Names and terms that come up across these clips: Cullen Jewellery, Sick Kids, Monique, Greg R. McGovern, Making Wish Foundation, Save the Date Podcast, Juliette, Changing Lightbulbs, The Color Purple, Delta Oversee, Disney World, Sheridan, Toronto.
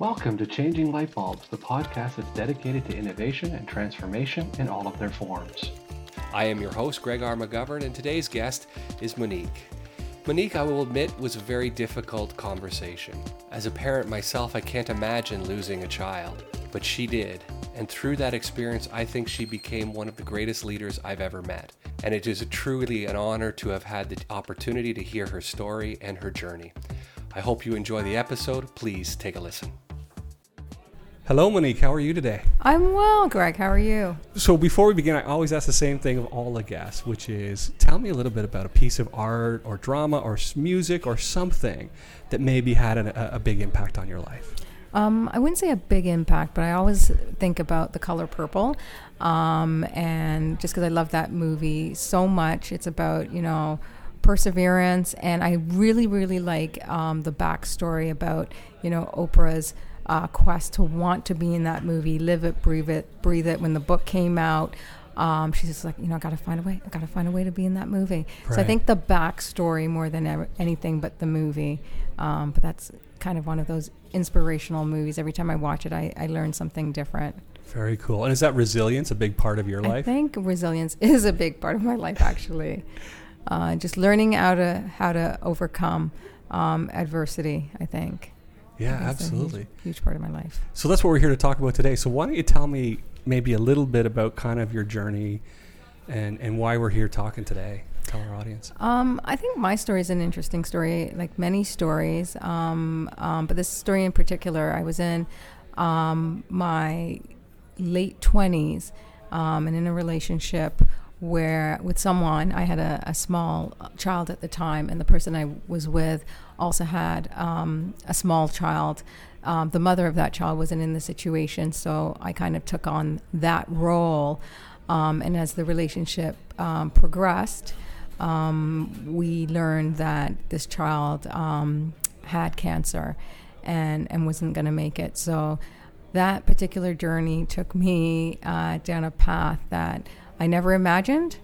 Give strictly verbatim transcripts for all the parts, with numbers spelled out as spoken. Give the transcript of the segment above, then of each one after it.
Welcome to Changing Lightbulbs, the podcast that's dedicated to innovation and transformation in all of their forms. I am your host, Greg R. McGovern, and today's guest is Monique. Monique, I will admit, was a very difficult conversation. As a parent myself, I can't imagine losing a child, but she did. And through that experience, I think she became one of the greatest leaders I've ever met. And it is truly an honor to have had the opportunity to hear her story and her journey. I hope you enjoy the episode. Please take a listen. Hello, Monique. How are you today? I'm well, Greg. How are you? So before we begin, I always ask the same thing of all the guests, which is tell me a little bit about a piece of art or drama or music or something that maybe had an, a, a big impact on your life. Um, I wouldn't say a big impact, but I always think about The Color Purple, um, and just because I love that movie so much. It's about, you know, perseverance, and I really, really like um, the backstory about, you know, Oprah's uh, quest to want to be in that movie, live it, breathe it, breathe it. When the book came out, um, she's just like, you know, I got to find a way. I got to find a way to be in that movie. Right. So I think the backstory more than ever, anything but the movie, um, but that's kind of one of those inspirational movies. Every time I watch it, I, I learn something different. Very cool. And is that resilience a big part of your life? I think resilience is a big part of my life, actually. uh, just learning how to how to overcome um, adversity, I think. Yeah, I think absolutely. Huge, huge part of my life. So that's what we're here to talk about today. So why don't you tell me maybe a little bit about kind of your journey and, and why we're here talking today. Tell our audience. Um, I think my story is an interesting story, like many stories. Um, um, but this story in particular, I was in um, my late twenties um, and in a relationship where with someone. I had a, a small child at the time, and the person I was with also had um, a small child. Um, the mother of that child wasn't in the situation, so I kind of took on that role. Um, and as the relationship um, progressed, Um, we learned that this child um, had cancer and, and wasn't going to make it. So that particular journey took me uh, down a path that I never imagined.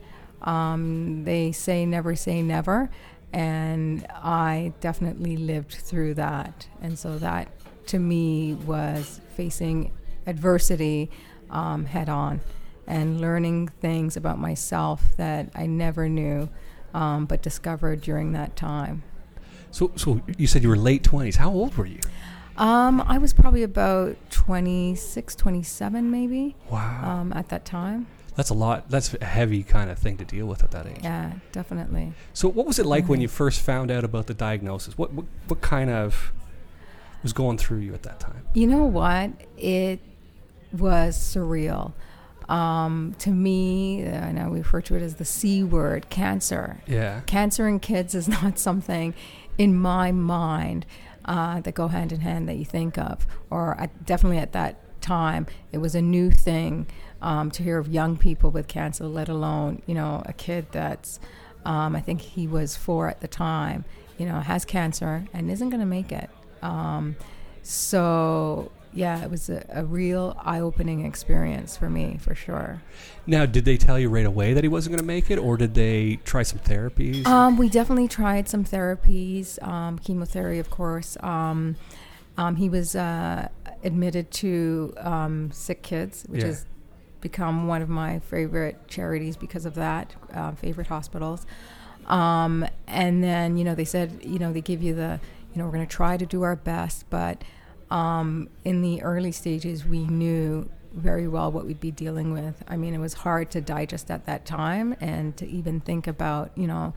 Um, they say never say never, and I definitely lived through that. And so that, to me, was facing adversity um, head on. And learning things about myself that I never knew, um, but discovered during that time. So, so you said you were late twenties. How old were you? Um, I was probably about twenty-six, twenty-seven maybe. Wow. Um, at that time. That's a lot. That's a heavy kind of thing to deal with at that age. Yeah, definitely. So what was it like mm-hmm. when you first found out about the diagnosis? What, what, what kind of was going through you at that time? You know what? It was surreal. Um, to me, I know we refer to it as the C word, cancer. Yeah. Cancer in kids is not something in my mind uh, that go hand in hand that you think of. Or at, definitely at that time, it was a new thing um, to hear of young people with cancer, let alone, you know, a kid that's, um, I think he was four at the time, you know, has cancer and isn't going to make it. Um, so... Yeah, it was a, a real eye-opening experience for me, for sure. Now, did they tell you right away that he wasn't going to make it, or did they try some therapies? Um, we definitely tried some therapies, um, chemotherapy, of course. Um, um, he was uh, admitted to um, Sick Kids, which yeah. has become one of my favorite charities because of that, uh, favorite hospitals. Um, and then, you know, they said, you know, they give you the, you know, we're going to try to do our best, but... Um, in the early stages, we knew very well what we'd be dealing with. I mean, it was hard to digest at that time and to even think about, you know,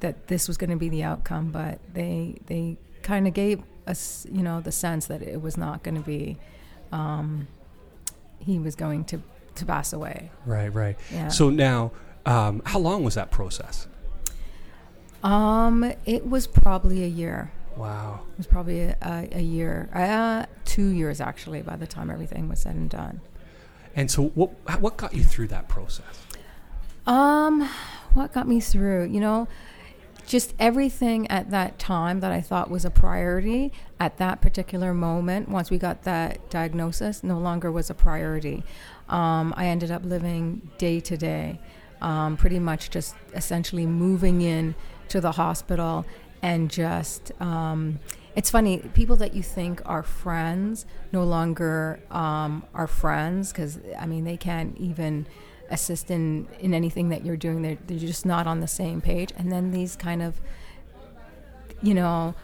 that this was going to be the outcome. But they they kind of gave us, you know, the sense that it was not going to be, um, he was going to, to pass away. Right, right. Yeah. So now, um, how long was that process? Um, it was probably a year. Wow. It was probably a, a, a year, uh, two years actually, by the time everything was said and done. And so what what got you through that process? Um, what got me through? You know, just everything at that time that I thought was a priority at that particular moment, once we got that diagnosis, no longer was a priority. Um, I ended up living day to day, um, pretty much just essentially moving in to the hospital and just um, It's funny, people that you think are friends no longer um, are friends because, I mean, they can't even assist in, in anything that you're doing. They're, they're just not on the same page. And then these kind of, you know,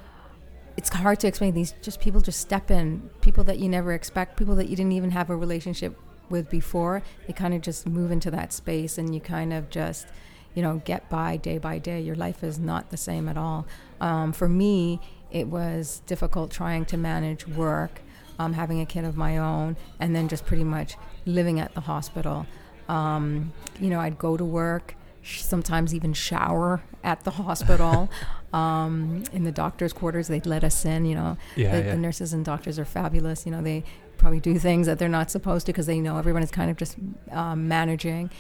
it's hard to explain. These just people just step in, people that you never expect, people that you didn't even have a relationship with before. They kind of just move into that space and you kind of just, you know, get by day by day. Your life is not the same at all. Um, for me, it was difficult trying to manage work, um, having a kid of my own, and then just pretty much living at the hospital. Um, you know, I'd go to work, sh- sometimes even shower at the hospital. um, in the doctor's quarters, they'd let us in, you know. Yeah, the, yeah. the nurses and doctors are fabulous. You know, they probably do things that they're not supposed to because they know everyone is kind of just uh, managing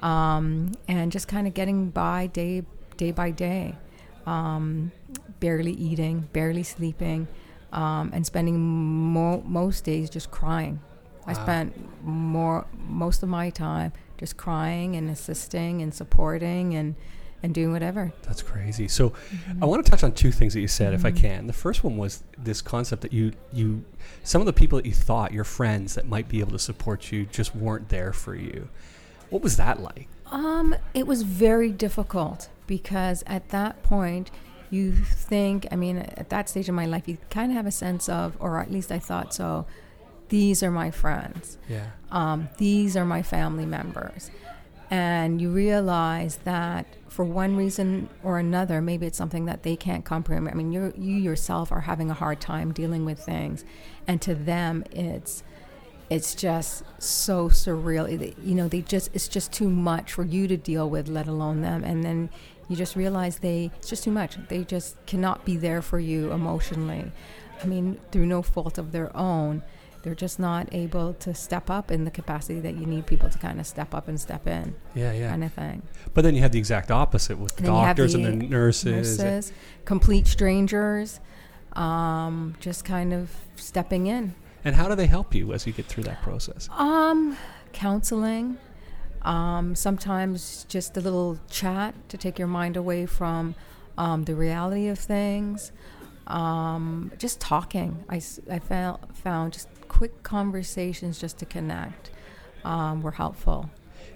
um, and just kind of getting by day, day by day. Um, barely eating, barely sleeping, um, and spending mo- most days just crying. Wow. I spent more most of my time just crying and assisting and supporting and, and doing whatever. That's crazy. So mm-hmm. I want to touch on two things that you said, mm-hmm. if I can. The first one was this concept that you, you, some of the people that you thought, your friends that might be able to support you, just weren't there for you. What was that like? Um, it was very difficult because at that point you think, I mean, at that stage of my life, you kind of have a sense of, or at least I thought so, these are my friends. Yeah. Um, these are my family members. And you realize that for one reason or another, maybe it's something that they can't comprehend. I mean, you you yourself are having a hard time dealing with things. And to them, it's... It's just so surreal. It, you know, they just it's just too much for you to deal with, let alone them. And then you just realize they it's just too much. They just cannot be there for you emotionally. I mean, through no fault of their own, they're just not able to step up in the capacity that you need people to kind of step up and step in. Yeah, yeah. Kind of thing. But then you have the exact opposite with the doctors and the nurses. Nurses, complete strangers, um, just kind of stepping in. And how do they help you as you get through that process? Um, counseling, um, sometimes just a little chat to take your mind away from um, the reality of things, um, just talking. I, I found, found just quick conversations just to connect um, were helpful.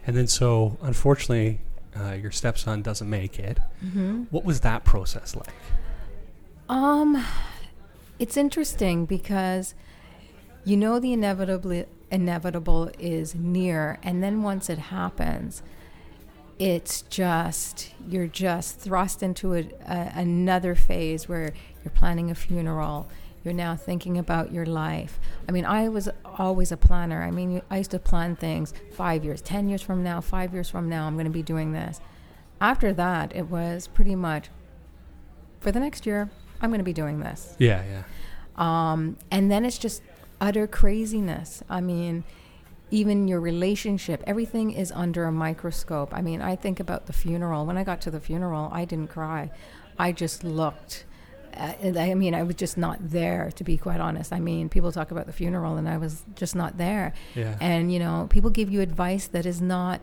And then so, unfortunately, uh, your stepson doesn't make it. Mm-hmm. What was that process like? Um, it's interesting because... You know the inevitably inevitable is near, and then once it happens, it's just, you're just thrust into a, a, another phase where you're planning a funeral, you're now thinking about your life. I mean, I was always a planner. I mean, I used to plan things five years, ten years from now, five years from now, I'm going to be doing this. After that, it was pretty much, for the next year, I'm going to be doing this. Yeah, yeah. Um, and then it's just... utter craziness. I mean, even your relationship, everything is under a microscope. I mean, I think about the funeral. When I got to the funeral, I didn't cry. I just looked. I mean, I was just not there, to be quite honest. I mean, people talk about the funeral, and I was just not there. Yeah. And, you know, people give you advice that is not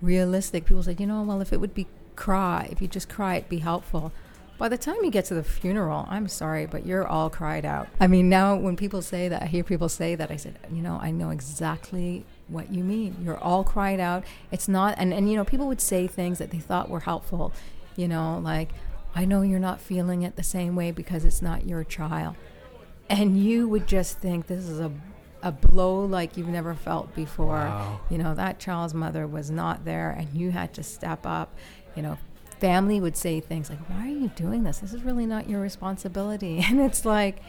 realistic. People say, you know, well, if it would be cry, if you just cry, it'd be helpful. By the time you get to the funeral, I'm sorry, but you're all cried out. I mean, now when people say that, I hear people say that, I said, you know, I know exactly what you mean. You're all cried out. It's not, and, and you know, people would say things that they thought were helpful, you know, like, I know you're not feeling it the same way because it's not your child. And you would just think this is a a blow like you've never felt before. Wow. You know, that child's mother was not there and you had to step up, you know. Family would say things like, why are you doing this? This is really not your responsibility. And it's like,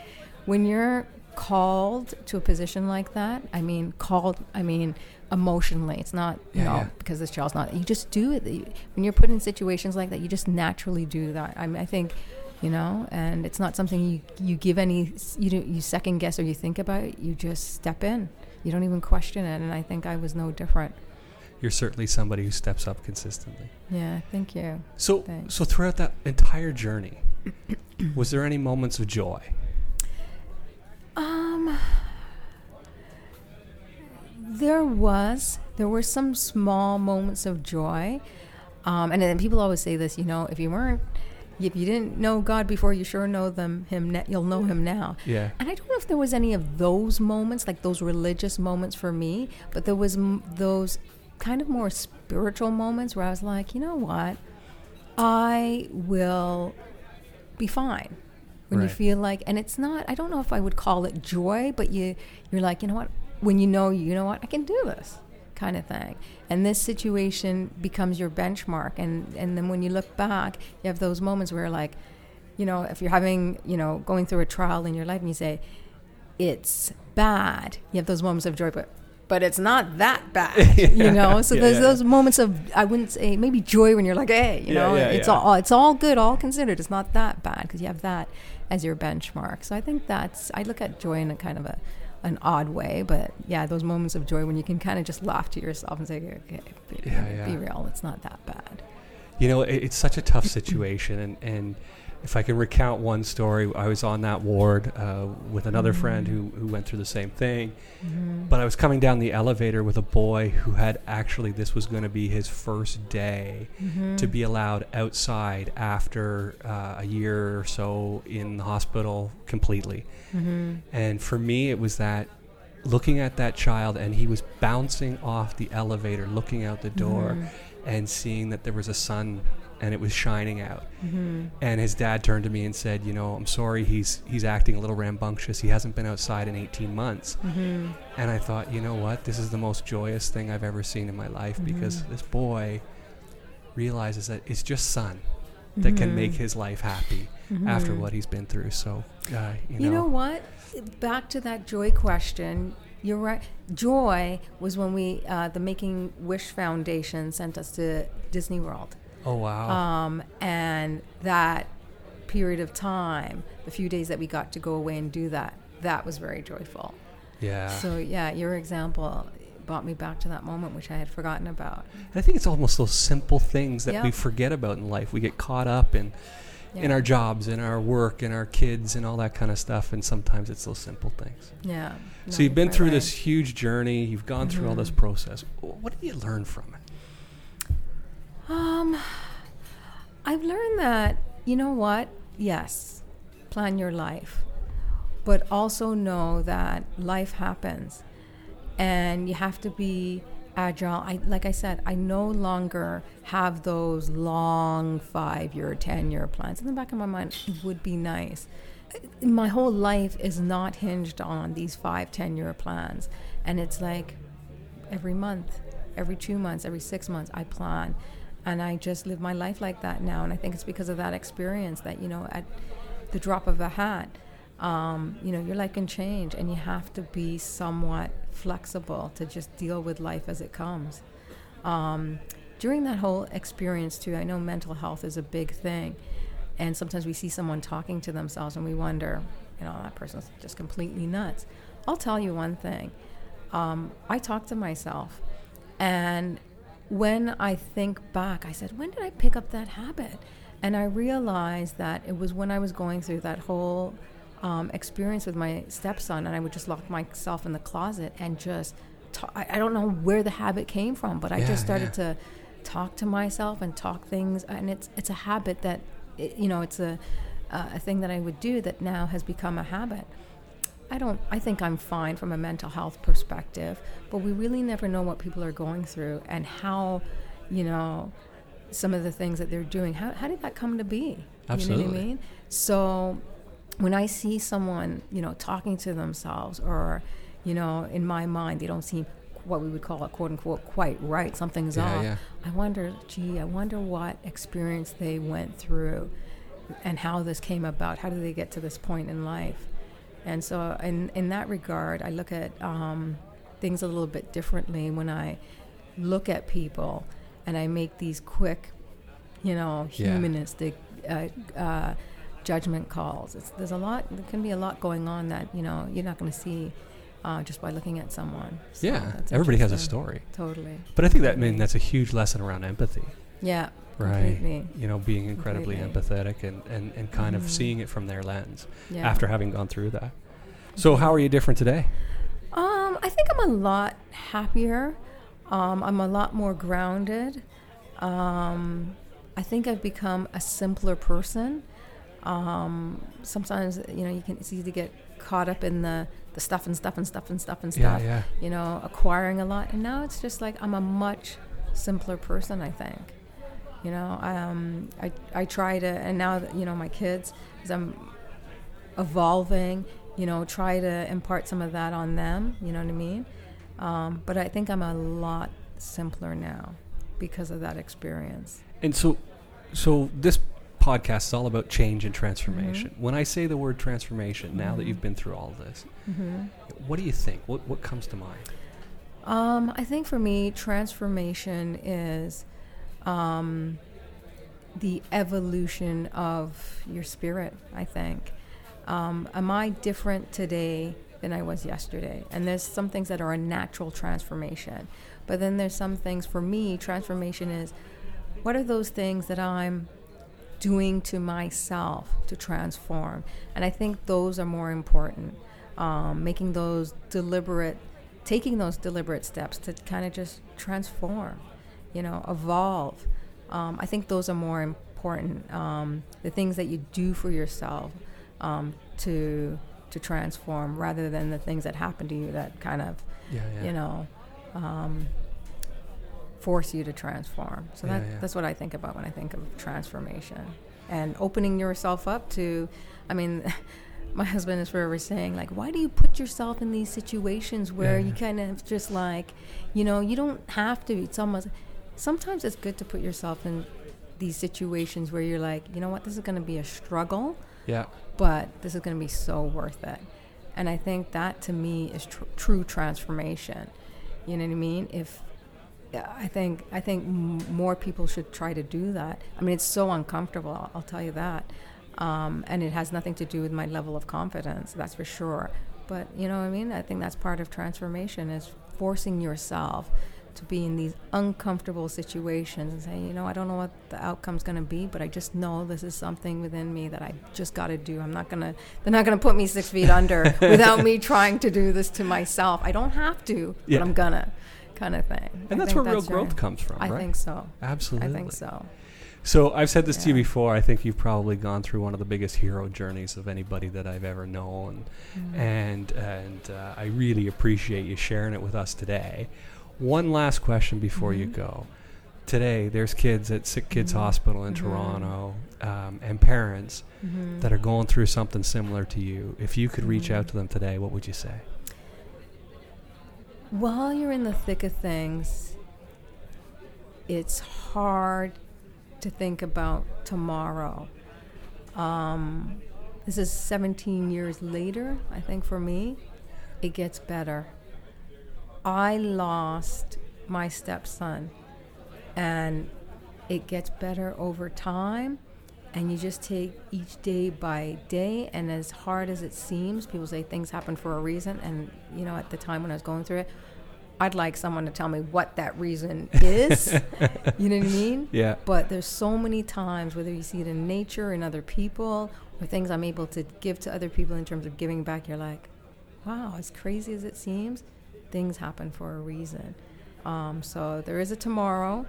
when you're called to a position like that, I mean, called, I mean, emotionally, it's not, you yeah, know, yeah. because this child's not, you just do it. When you're put in situations like that, you just naturally do that. I mean, I think, you know, and it's not something you, you give any, you, do, you second guess or you think about it. You just step in. You don't even question it. And I think I was no different. You're certainly somebody who steps up consistently. Yeah, thank you. So, Thanks. So throughout that entire journey, was there any moments of joy? Um, there was. There were some small moments of joy, um, and then people always say this. You know, if you weren't If you didn't know God before, you sure know them him now, you'll know him now. Yeah. And I don't know if there was any of those moments, like those religious moments for me, but there was m- those kind of more spiritual moments where I was like, you know what, I will be fine. When right. you feel like, and it's not, I don't know if I would call it joy, but you, you're like, you know what, when you know, you know what, I can do this kind of thing. And this situation becomes your benchmark. And, and then when you look back, you have those moments where like, you know, if you're having, you know, going through a trial in your life and you say, it's bad, you have those moments of joy, but, but it's not that bad, yeah. you know? So yeah, there's yeah. those moments of, I wouldn't say, maybe joy when you're like, hey, you yeah, know, yeah, it's yeah. all it's all good, all considered. It's not that bad because you have that as your benchmark. So I think that's, I look at joy in a kind of a, an odd way, but yeah, those moments of joy when you can kind of just laugh to yourself and say, okay, be, yeah, yeah. be real, it's not that bad. You know, it, it's such a tough situation. and, and if I can recount one story, I was on that ward uh, with another mm-hmm. friend who, who went through the same thing, mm-hmm. but I was coming down the elevator with a boy who had actually, this was going to be his first day mm-hmm. to be allowed outside after uh, a year or so in the hospital completely. Mm-hmm. And for me, it was that looking at that child, and he was bouncing off the elevator, looking out the door mm-hmm. and seeing that there was a sun and it was shining out. Mm-hmm. And his dad turned to me and said, you know, I'm sorry, he's he's acting a little rambunctious. He hasn't been outside in eighteen months. Mm-hmm. And I thought, you know what? This is the most joyous thing I've ever seen in my life mm-hmm. because this boy realizes that it's just sun mm-hmm. that can make his life happy mm-hmm. after what he's been through. So, uh, you, you know. know what? Back to that joy question. You're right. Joy was when we, uh, the Making Wish Foundation sent us to Disney World. Oh, wow. Um, and that period of time, the few days that we got to go away and do that, that was very joyful. Yeah. So, yeah, your example brought me back to that moment, which I had forgotten about. And I think it's almost those simple things that yeah. we forget about in life. We get caught up in, yeah. in our jobs, in our work, in our kids, and all that kind of stuff. And sometimes it's those simple things. Yeah. No, so you've been through right. this huge journey. You've gone mm-hmm. through all this process. What did you learn from it? Um, I've learned that, you know what, yes, plan your life, but also know that life happens and you have to be agile. I, like I said, I no longer have those long five-year, ten-year plans. In the back of my mind, it would be nice. My whole life is not hinged on these five, ten-year plans. And it's like every month, every two months, every six months, I plan. And I just live my life like that now. And I think it's because of that experience that, you know, at the drop of a hat, um, you know, your life can change. And you have to be somewhat flexible to just deal with life as it comes. Um, during that whole experience, too, I know mental health is a big thing. And sometimes we see someone talking to themselves and we wonder, you know, that person's just completely nuts. I'll tell you one thing. Um, I talk to myself. And when I think back, I said, when did I pick up that habit? And I realized that it was when I was going through that whole um, experience with my stepson, and I would just lock myself in the closet and just talk. I, I don't know where the habit came from, but I yeah, just started yeah. to talk to myself and talk things. And it's it's a habit that, it, you know, it's a, uh, a thing that I would do that now has become a habit. I don't, I think I'm fine from a mental health perspective, but we really never know what people are going through and how, you know, some of the things that they're doing, how how did that come to be? Absolutely. You know what I mean? So when I see someone, you know, talking to themselves or, you know, in my mind, they don't seem what we would call a quote unquote quite right, something's yeah, off. Yeah. I wonder, gee, I wonder what experience they went through and how this came about. How did they get to this point in life? And so in, in that regard, I look at um, things a little bit differently when I look at people and I make these quick, you know, humanistic yeah. uh, uh, judgment calls. It's, there's a lot, there can be a lot going on that, you know, you're not going to see uh, just by looking at someone. So yeah, everybody has a story. Totally. But I think that, I mean, that's a huge lesson around empathy. Yeah. Right. Completely. You know, being incredibly completely. empathetic and, and, and kind mm-hmm. of seeing it from their lens yeah. after having gone through that. So how are you different today? Um, I think I'm a lot happier. Um, I'm a lot more grounded. Um, I think I've become a simpler person. Um, sometimes, you know, you can, it's easy to get caught up in the, the stuff and stuff and stuff and stuff and stuff, yeah, yeah. you know, acquiring a lot. And now it's just like I'm a much simpler person, I think. You know, um, I I try to, and now, you know, my kids, as I'm evolving, you know, try to impart some of that on them, you know what I mean? Um, but I think I'm a lot simpler now because of that experience. And so, so this podcast is all about change and transformation. Mm-hmm. When I say the word transformation, now mm-hmm. that you've been through all this, mm-hmm. what do you think? What what comes to mind? Um, I think for me, transformation is... Um, the evolution of your spirit, I think. Um, am I different today than I was yesterday? And there's some things that are a natural transformation. But then there's some things, for me, transformation is, what are those things that I'm doing to myself to transform? And I think those are more important. Um, making those deliberate, taking those deliberate steps to kind of just transform. You know, evolve. Um, I think those are more important. Um, the things that you do for yourself um, to to transform, rather than the things that happen to you that kind of, yeah, yeah. you know, um, force you to transform. So yeah, that, yeah. that's what I think about when I think of transformation and opening yourself up to. I mean, my husband is forever saying, like, why do you put yourself in these situations where yeah, yeah. you kind of just like, you know, you don't have to. It's almost. Sometimes it's good to put yourself in these situations where you're like, you know what, this is going to be a struggle, yeah, but this is going to be so worth it. And I think that, to me, is tr- true transformation. You know what I mean? If I think I think m- more people should try to do that. I mean, it's so uncomfortable, I'll, I'll tell you that. Um, and it has nothing to do with my level of confidence, that's for sure. But, you know what I mean? I think that's part of transformation, is forcing yourself to be in these uncomfortable situations and say, you know, I don't know what the outcome's going to be, but I just know this is something within me that I just got to do. I'm not going to, they're not going to put me six feet under without me trying to do this to myself. I don't have to, yeah. but I'm going to, kind of thing. And I that's where that's real growth right. comes from, right? I think so. Absolutely. I think so. So I've said this yeah. to you before. I think you've probably gone through one of the biggest hero journeys of anybody that I've ever known. Mm. And, and uh, I really appreciate you sharing it with us today. One last question before mm-hmm. you go. Today, there's kids at Sick Kids mm-hmm. Hospital in mm-hmm. Toronto um, and parents mm-hmm. that are going through something similar to you. If you could mm-hmm. reach out to them today, what would you say? While you're in the thick of things, it's hard to think about tomorrow. Um, this is seventeen years later, I think, for me. It gets better. I lost my stepson, and it gets better over time, and you just take each day by day, and as hard as it seems, people say things happen for a reason, and, you know, at the time when I was going through it, I'd like someone to tell me what that reason is, you know what I mean? Yeah. But there's so many times, whether you see it in nature, in other people, or things I'm able to give to other people in terms of giving back, you're like, wow, as crazy as it seems, things happen for a reason. Um, so there is a tomorrow,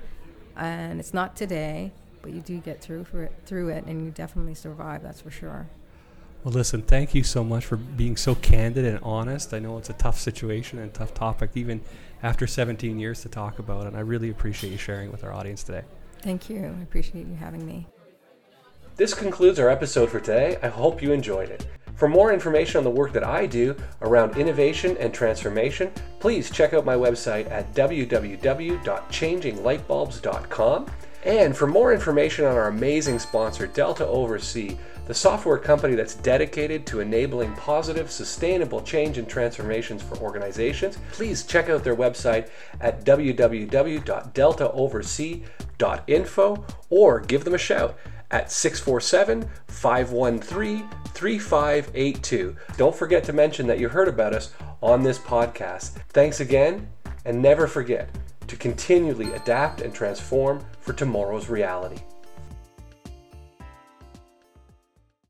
and it's not today, but you do get through for it, through it, and you definitely survive, that's for sure. Well, listen, thank you so much for being so candid and honest. I know it's a tough situation and tough topic, even after seventeen years to talk about, and I really appreciate you sharing with our audience today. Thank you. I appreciate you having me. This concludes our episode for today. I hope you enjoyed it. For more information on the work that I do around innovation and transformation, please check out my website at w w w dot changing lightbulbs dot com. And for more information on our amazing sponsor, Delta Oversee, the software company that's dedicated to enabling positive, sustainable change and transformations for organizations, please check out their website at w w w dot delta oversee dot info or give them a shout at six four seven, five one three, three five eight two. Don't forget to mention that you heard about us on this podcast. Thanks again, and never forget to continually adapt and transform for tomorrow's reality.